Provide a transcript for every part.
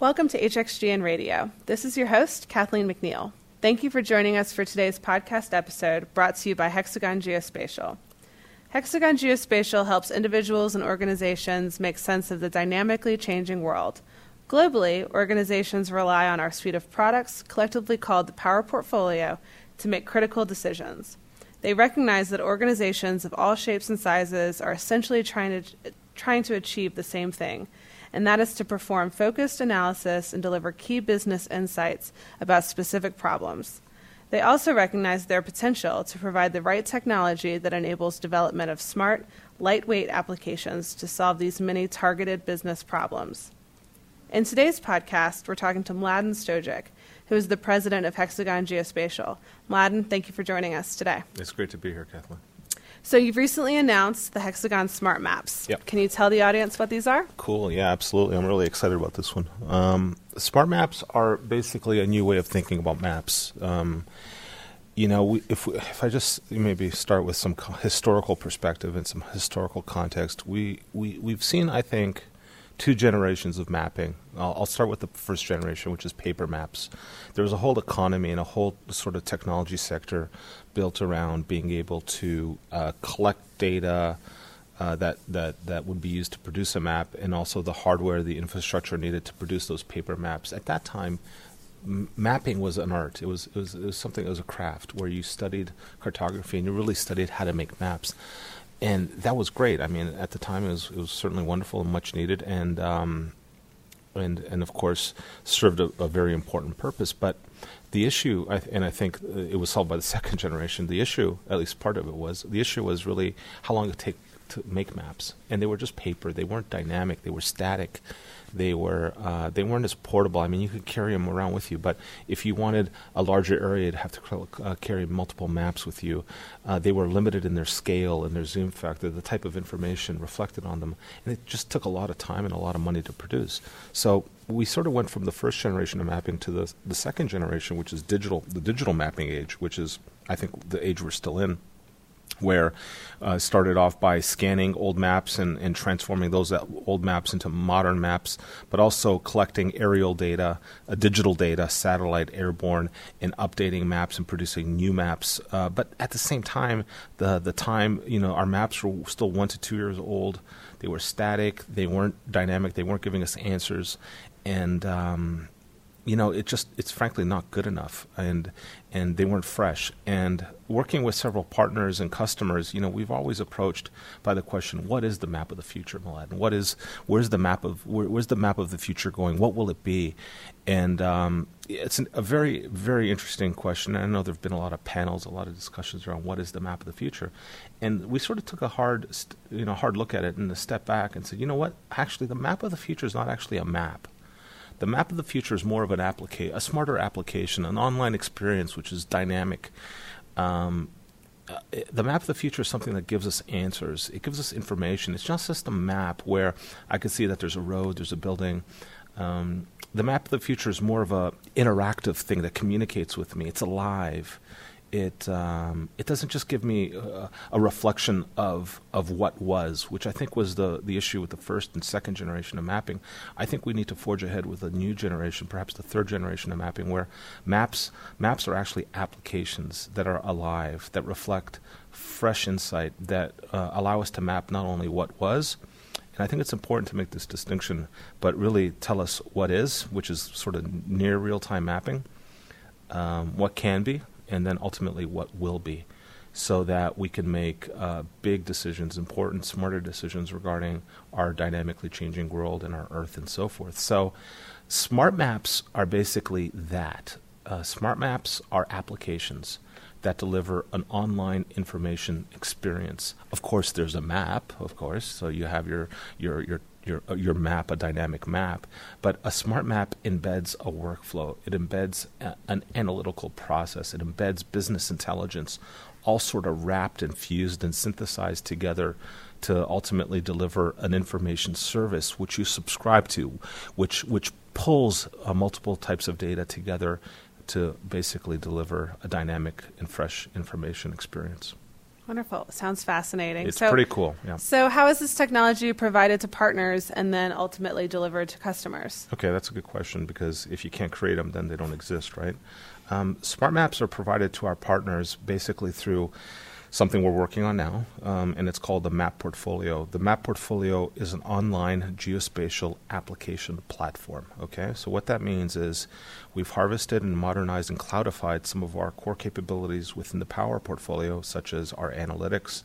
Welcome to HXGN Radio. This is your host, Kathleen McNeil. Thank you for joining us for today's podcast episode brought to you by Hexagon Geospatial. Hexagon Geospatial helps individuals and organizations make sense of the dynamically changing world. Globally, organizations rely on our suite of products, collectively called the Power Portfolio, to make critical decisions. They recognize that organizations of all shapes and sizes are essentially trying to achieve the same thing, and that is to perform focused analysis and deliver key business insights about specific problems. They also recognize their potential to provide the right technology that enables development of smart, lightweight applications to solve these many targeted business problems. In today's podcast, we're talking to Mladen Stojic, who is the president of Hexagon Geospatial. Mladen, thank you for joining us today. It's great to be here, Kathleen. So you've recently announced the Hexagon Smart Maps. Yep. Can you tell the audience what these are? Cool. Yeah, absolutely. I'm really excited about this one. Smart Maps are basically a new way of thinking about maps. If I just maybe start with some historical perspective and some historical context, we've seen, I think, two generations of mapping. I'll start with the first generation, which is paper maps. There was a whole economy and a whole sort of technology sector built around being able to collect data that would be used to produce a map, and also the hardware, the infrastructure needed to produce those paper maps. At that time, mapping was an art. It was something that was a craft where you studied cartography and you really studied how to make maps. And that was great. I mean, at the time, it was certainly wonderful and much needed, and of course served a very important purpose. But the issue, and I think it was solved by the second generation. The issue, at least part of it was, the issue was really how long it took to make maps, and they were just paper. They weren't dynamic. They were static. They weren't as portable. I mean, you could carry them around with you, but if you wanted a larger area, you'd have to carry multiple maps with you. They were limited in their scale and their zoom factor, the type of information reflected on them, and it just took a lot of time and a lot of money to produce. So we sort of went from the first generation of mapping to the second generation, which is the digital mapping age, which is, I think, the age we're still in, where started off by scanning old maps and transforming those old maps into modern maps, but also collecting aerial data, digital data, satellite, airborne, and updating maps and producing new maps. But at the same time, our maps were still 1 to 2 years old. They were static. They weren't dynamic. They weren't giving us answers. And it's frankly not good enough, and they weren't fresh. And working with several partners and customers, we've always approached by the question, what is the map of the future, Mladen? Where's the map of the future going? What will it be? And it's a very, very interesting question. I know there have been a lot of panels, a lot of discussions around what is the map of the future. And we sort of took a hard look at it and a step back and said, you know what? Actually, the map of the future is not actually a map. The map of the future is more of a smarter application, an online experience which is dynamic. The map of the future is something that gives us answers. It gives us information. It's not just a map where I can see that there's a road, there's a building. The map of the future is more of an interactive thing that communicates with me. It's alive. It doesn't just give me a reflection of what was, which I think was the issue with the first and second generation of mapping. I think we need to forge ahead with a new generation, perhaps the third generation of mapping, where maps are actually applications that are alive, that reflect fresh insight, that allow us to map not only what was, and I think it's important to make this distinction, but really tell us what is, which is sort of near real-time mapping, what can be, and then ultimately what will be, so that we can make big decisions, important, smarter decisions regarding our dynamically changing world and our Earth and so forth. So smart maps are basically that. Smart maps are applications that deliver an online information experience. Of course, there's a map, of course, so you have your map, a dynamic map, but a smart map embeds a workflow. It embeds an analytical process. It embeds business intelligence, all sort of wrapped and fused and synthesized together to ultimately deliver an information service which you subscribe to, which pulls multiple types of data together to basically deliver a dynamic and fresh information experience. Wonderful. Sounds fascinating. It's pretty cool. Yeah. So how is this technology provided to partners and then ultimately delivered to customers? Okay, that's a good question, because if you can't create them, then they don't exist, right? Smart maps are provided to our partners basically through something we're working on now, and it's called the MAP Portfolio. The MAP Portfolio is an online geospatial application platform, okay? So what that means is we've harvested and modernized and cloudified some of our core capabilities within the Power Portfolio, such as our analytics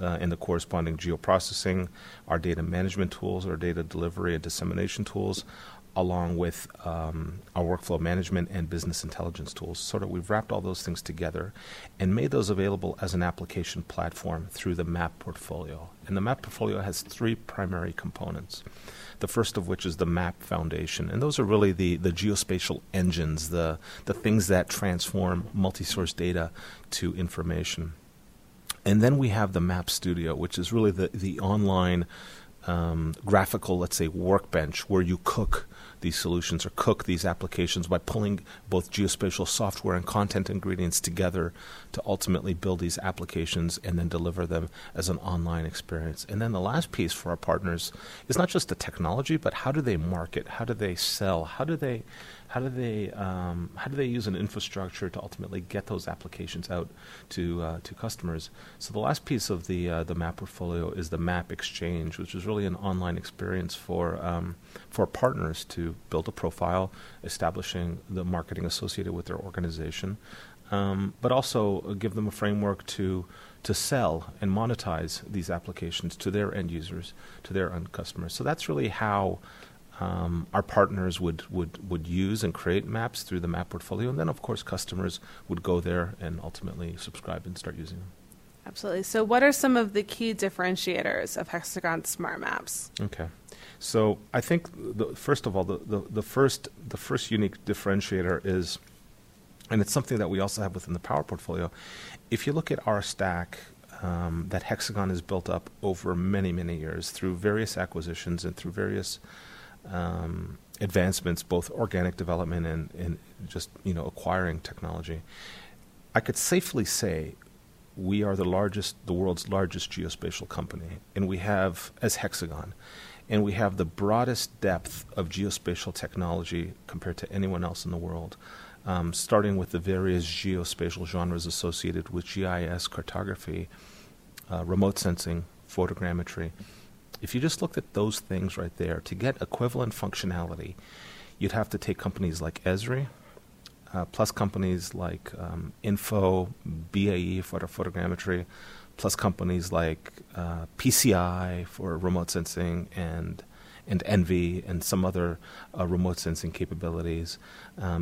and the corresponding geoprocessing, our data management tools, our data delivery and dissemination tools, along with our workflow management and business intelligence tools. So that we've wrapped all those things together and made those available as an application platform through the MAP Portfolio. And the MAP Portfolio has three primary components, the first of which is the MAP foundation. And those are really the geospatial engines, the things that transform multi-source data to information. And then we have the MAP Studio, which is really the online graphical, let's say, workbench where you cook these solutions or cook these applications by pulling both geospatial software and content ingredients together to ultimately build these applications and then deliver them as an online experience. And then the last piece for our partners is not just the technology, but how do they market? How do they sell? How do they use an infrastructure to ultimately get those applications out to customers? So the last piece of the MAP Portfolio is the MAP exchange, which is really an online experience for partners to build a profile, establishing the marketing associated with their organization, but also give them a framework to sell and monetize these applications to their end users, to their end customers. So that's really how our partners would use and create maps through the MAP Portfolio, and then of course customers would go there and ultimately subscribe and start using them. Absolutely. So what are some of the key differentiators of Hexagon Smart Maps? Okay. So I think the first unique differentiator is, and it's something that we also have within the Power Portfolio, if you look at our stack that Hexagon has built up over many, many years through various acquisitions and through various advancements, both organic development and just, you know, acquiring technology, I could safely say we are the world's largest geospatial company, and we have, as Hexagon, and we have the broadest depth of geospatial technology compared to anyone else in the world, starting with the various geospatial genres associated with GIS, cartography, remote sensing, photogrammetry. If you just looked at those things right there, to get equivalent functionality, you'd have to take companies like Esri, plus companies like Info, BAE for photogrammetry, plus companies like PCI for remote sensing and Envy and some other remote sensing capabilities.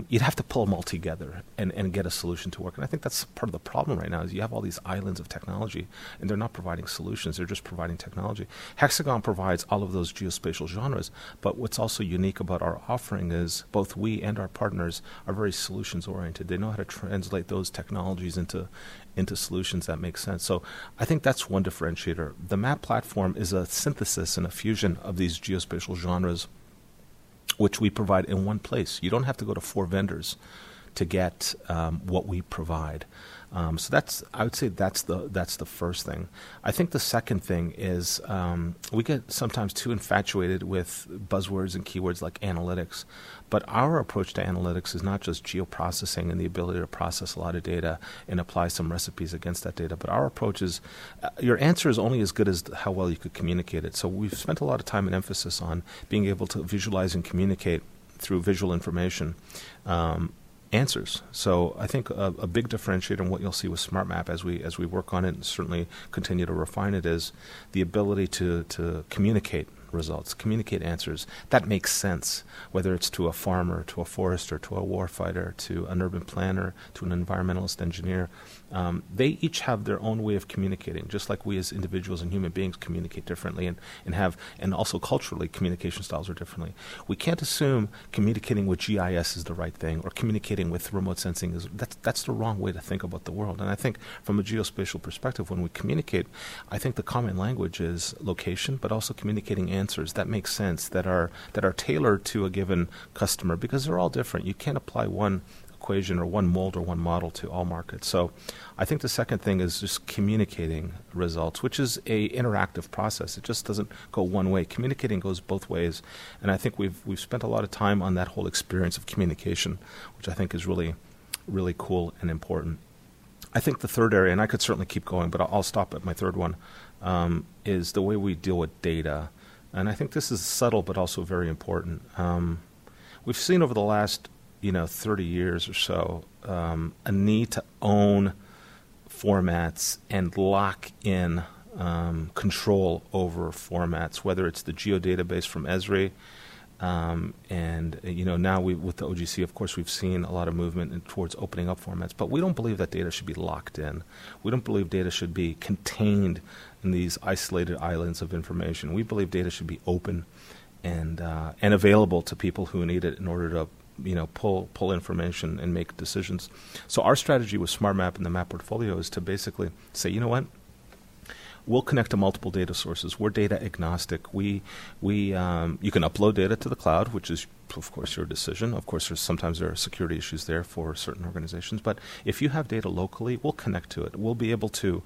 You'd have to pull them all together and get a solution to work. And I think that's part of the problem right now is you have all these islands of technology, and they're not providing solutions. They're just providing technology. Hexagon provides all of those geospatial genres, but what's also unique about our offering is both we and our partners are very solutions-oriented. They know how to translate those technologies into solutions that make sense. So I think that's one differentiator. The MAP platform is a synthesis and a fusion of these geospatial genres, which we provide in one place. You don't have to go to four vendors to get what we provide. So that's, I would say that's the first thing. I think the second thing is we get sometimes too infatuated with buzzwords and keywords like analytics, but our approach to analytics is not just geoprocessing and the ability to process a lot of data and apply some recipes against that data, but our approach is your answer is only as good as how well you could communicate it. So we've spent a lot of time and emphasis on being able to visualize and communicate through visual information answers. So I think a big differentiator in what you'll see with Smart Map as we work on it and certainly continue to refine it is the ability to communicate results, communicate answers. That makes sense, whether it's to a farmer, to a forester, to a warfighter, to an urban planner, to an environmentalist engineer. They each have their own way of communicating, just like we as individuals and human beings communicate differently and also culturally communication styles are differently. We can't assume communicating with GIS is the right thing or communicating with remote sensing is that's the wrong way to think about the world. And I think from a geospatial perspective, when we communicate, I think the common language is location, but also communicating answers that make sense, that are tailored to a given customer because they're all different. You can't apply one equation or one mold or one model to all markets. So I think the second thing is just communicating results, which is an interactive process. It just doesn't go one way. Communicating goes both ways, and I think we've spent a lot of time on that whole experience of communication, which I think is really, really cool and important. I think the third area, and I could certainly keep going, but I'll stop at my third one, is the way we deal with data. And I think this is subtle but also very important. We've seen over the last 30 years or so a need to own formats and lock in control over formats, whether it's the geodatabase from Esri, and now with the OGC, of course, we've seen a lot of movement towards opening up formats. But we don't believe that data should be locked in. We don't believe data should be contained in these isolated islands of information. We believe data should be open and available to people who need it in order to pull information and make decisions. So our strategy with Smart Map and the Map Portfolio is to basically say, you know what? We'll connect to multiple data sources. We're data agnostic. You can upload data to the cloud, which is, of course, your decision. Of course, sometimes there are security issues there for certain organizations. But if you have data locally, we'll connect to it. We'll be able to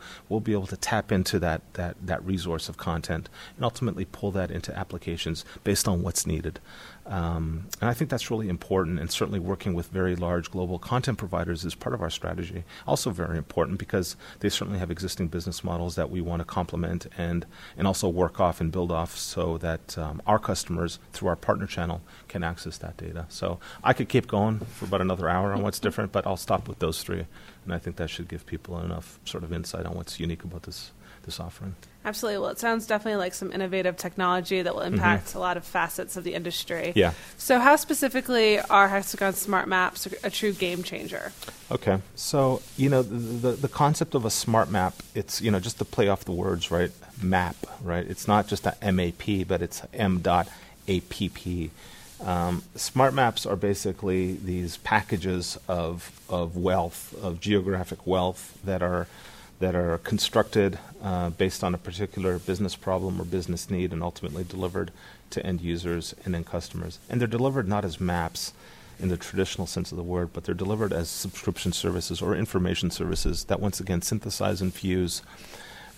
tap into that resource of content and ultimately pull that into applications based on what's needed. And I think that's really important, and certainly working with very large global content providers is part of our strategy. Also very important because they certainly have existing business models that we want to complement and also work off and build off so that our customers through our partner channel can access that data. So I could keep going for about another hour on what's different, but I'll stop with those three. And I think that should give people enough sort of insight on what's unique about this offering. Absolutely. Well, it sounds definitely like some innovative technology that will impact a lot of facets of the industry. Yeah. So how specifically are Hexagon Smart Maps a true game changer? Okay. So, the concept of a smart map, it's, just to play off the words, right? Map, right? It's not just a MAP, but it's M.APP. Smart maps are basically these packages of wealth, of geographic wealth that are constructed based on a particular business problem or business need and ultimately delivered to end users and end customers. And they're delivered not as maps in the traditional sense of the word, but they're delivered as subscription services or information services that once again synthesize and fuse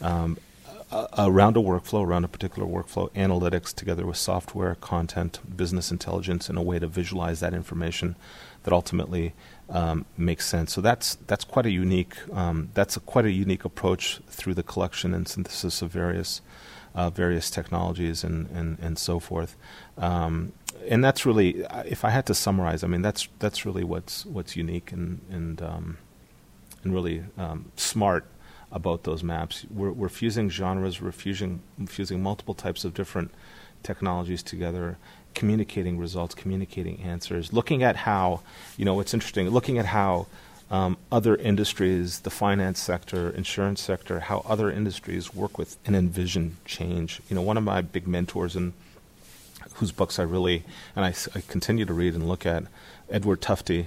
around a particular workflow, analytics together with software, content, business intelligence, and a way to visualize that information that ultimately makes sense. So that's quite a unique approach through the collection and synthesis of various technologies and so forth. And that's really, if I had to summarize, I mean that's really what's unique and really smart about those maps. We're fusing genres, we're fusing multiple types of different technologies together, communicating results, communicating answers, looking at how, it's interesting, looking at how other industries, the finance sector, insurance sector, how other industries work with and envision change. One of my big mentors and whose books I continue to read and look at, Edward Tufte,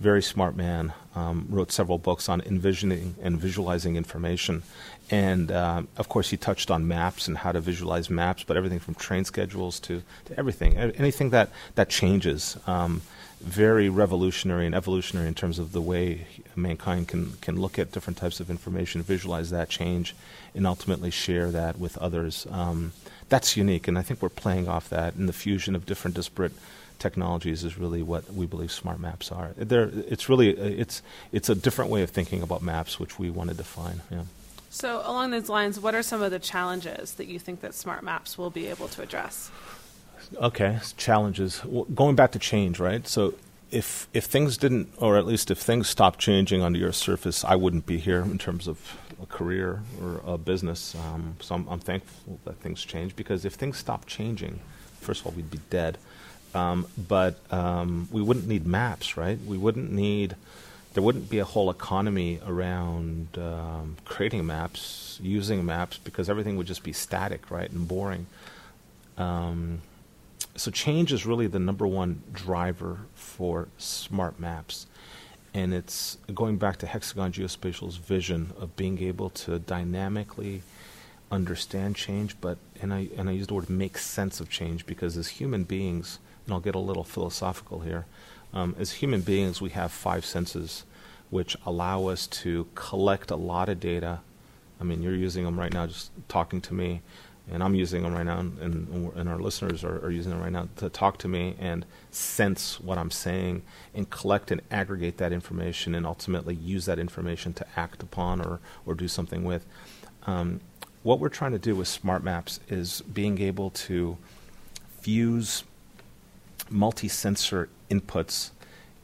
very smart man, wrote several books on envisioning and visualizing information. And, of course, he touched on maps and how to visualize maps, but everything from train schedules to everything, anything that changes. Very revolutionary and evolutionary in terms of the way mankind can look at different types of information, visualize that change, and ultimately share that with others. That's unique, and I think we're playing off that, and the fusion of different disparate technologies is really what we believe smart maps are. It's a different way of thinking about maps, which we want to define. Yeah. So along those lines, what are some of the challenges that you think that smart maps will be able to address? Okay, challenges. Well, going back to change, right? So if things didn't, or at least if things stopped changing on the Earth's surface, I wouldn't be here in terms of a career or a business. So I'm thankful that things change, because if things stopped changing, first of all, we'd be dead. But we wouldn't need maps, right? There wouldn't be a whole economy around creating maps, using maps, because everything would just be static, right, and boring. So change is really the number one driver for smart maps. And it's going back to Hexagon Geospatial's vision of being able to dynamically understand change, and I use the word make sense of change, because as human beings, and I'll get a little philosophical here, As human beings, we have 5 senses, which allow us to collect a lot of data. I mean, you're using them right now just talking to me, and I'm using them right now, and our listeners are using them right now to talk to me and sense what I'm saying and collect and aggregate that information and ultimately use that information to act upon or do something with. What we're trying to do with smart maps is being able to fuse multi-sensor inputs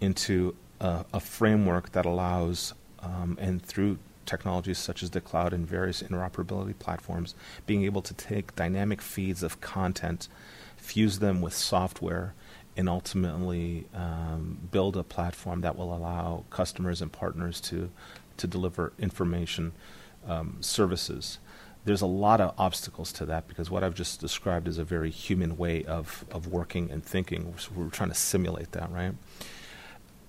into a framework that allows, and through technologies such as the cloud and various interoperability platforms, being able to take dynamic feeds of content, fuse them with software, and ultimately build a platform that will allow customers and partners to deliver information services. There's a lot of obstacles to that because what I've just described is a very human way of working and thinking. So we're trying to simulate that, right?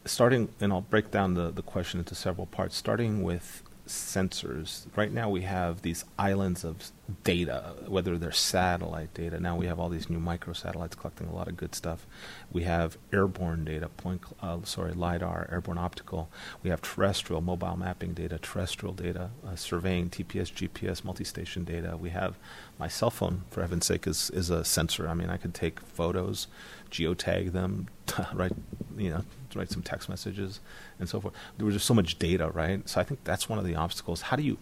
Starting, and I'll break down the question into several parts, starting with sensors. Right now we have these islands of data, whether they're satellite data. Now we have all these new microsatellites collecting a lot of good stuff. We have airborne data, LIDAR, airborne optical. We have terrestrial, mobile mapping data, terrestrial data, surveying, TPS, GPS, multi-station data. We have my cell phone, for heaven's sake, is a sensor. I mean, I could take photos, geotag them, write some text messages and so forth. There was just so much data, right? So I think that's one of the obstacles. How do you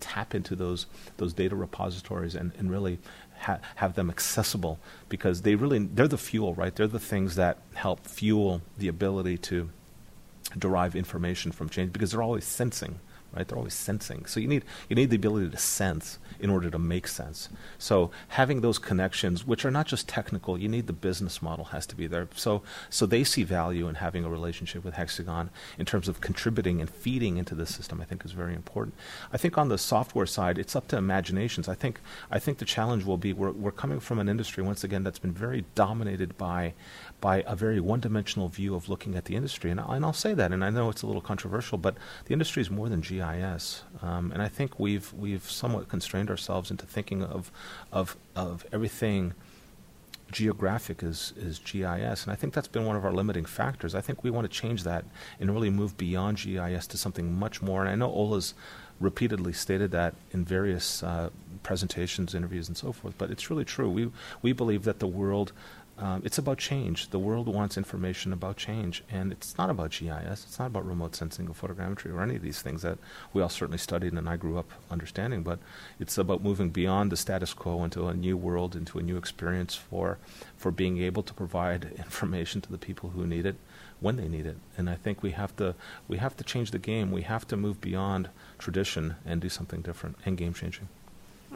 tap into those data repositories and really have them accessible, because they're the fuel, right? They're the things that help fuel the ability to derive information from change, because they're always sensing, right? They're always sensing. So you need the ability to sense in order to make sense. So having those connections, which are not just technical, you need the business model has to be there. So they see value in having a relationship with Hexagon in terms of contributing and feeding into this system, I think is very important. I think on the software side, it's up to imaginations. I think the challenge will be we're coming from an industry, once again, that's been very dominated by a very one-dimensional view of looking at the industry. And I'll say that, and I know it's a little controversial, but the industry is more than GIS. And I think we've somewhat constrained ourselves into thinking of everything geographic is GIS. And I think that's been one of our limiting factors. I think we want to change that and really move beyond GIS to something much more. And I know Ola's repeatedly stated that in various presentations, interviews, and so forth, but it's really true. We believe that the world... it's about change. The world wants information about change, and it's not about GIS. It's not about remote sensing or photogrammetry or any of these things that we all certainly studied and I grew up understanding, but it's about moving beyond the status quo into a new world, into a new experience for being able to provide information to the people who need it when they need it. And I think we have to change the game. We have to move beyond tradition and do something different and game-changing.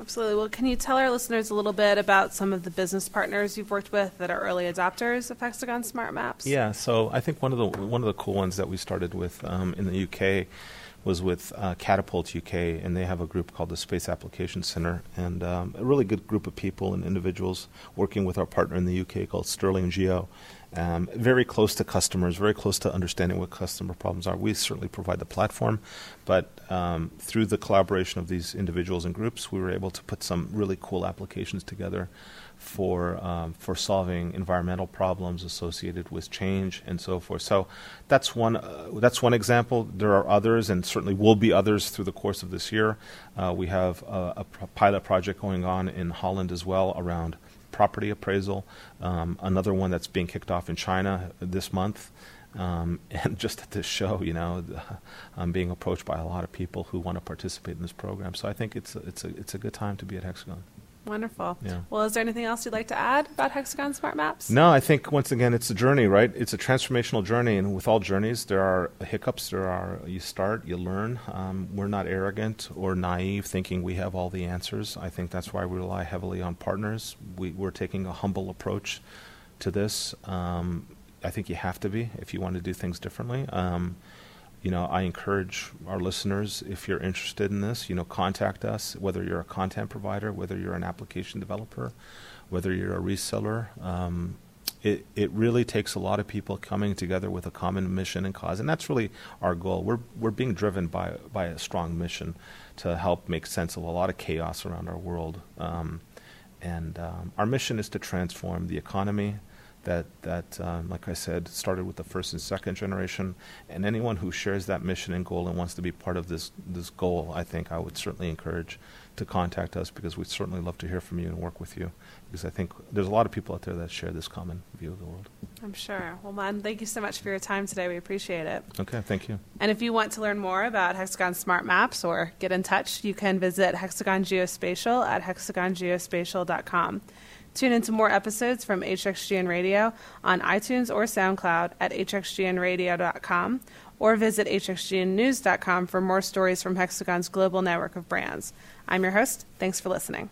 Absolutely. Well, can you tell our listeners a little bit about some of the business partners you've worked with that are early adopters of Hexagon Smart Maps? Yeah. So I think one of the cool ones that we started with in the UK was with Catapult UK, and they have a group called the Space Application Center, and a really good group of people and individuals working with our partner in the UK called Sterling Geo. Very close to customers, very close to understanding what customer problems are. We certainly provide the platform, but through the collaboration of these individuals and groups, we were able to put some really cool applications together for solving environmental problems associated with change and so forth. So that's one example. There are others, and certainly will be others through the course of this year. We have a pilot project going on in Holland as well around property appraisal, another one that's being kicked off in China this month, and just at this show, I'm being approached by a lot of people who want to participate in this program. So I think it's a good time to be at Hexagon. Wonderful. Yeah. Well, is there anything else you'd like to add about Hexagon Smart Maps? No, I think, once again, it's a journey, right? It's a transformational journey, and with all journeys, there are hiccups. You start, you learn. We're not arrogant or naive thinking we have all the answers. I think that's why we rely heavily on partners. We're taking a humble approach to this. I think you have to be if you want to do things differently. I encourage our listeners, if you're interested in this, contact us, whether you're a content provider, whether you're an application developer, whether you're a reseller. It really takes a lot of people coming together with a common mission and cause, and that's really our goal. We're being driven by a strong mission to help make sense of a lot of chaos around our world. Our mission is to transform the economy, that like I said, started with the first and second generation. And anyone who shares that mission and goal and wants to be part of this goal, I think I would certainly encourage to contact us, because we'd certainly love to hear from you and work with you, because I think there's a lot of people out there that share this common view of the world. I'm sure. Well, Mladen, thank you so much for your time today. We appreciate it. Okay, thank you. And if you want to learn more about Hexagon Smart Maps or get in touch, you can visit Hexagon Geospatial at hexagongeospatial.com. Tune into more episodes from HXGN Radio on iTunes or SoundCloud at hxgnradio.com, or visit hxgnnews.com for more stories from Hexagon's global network of brands. I'm your host. Thanks for listening.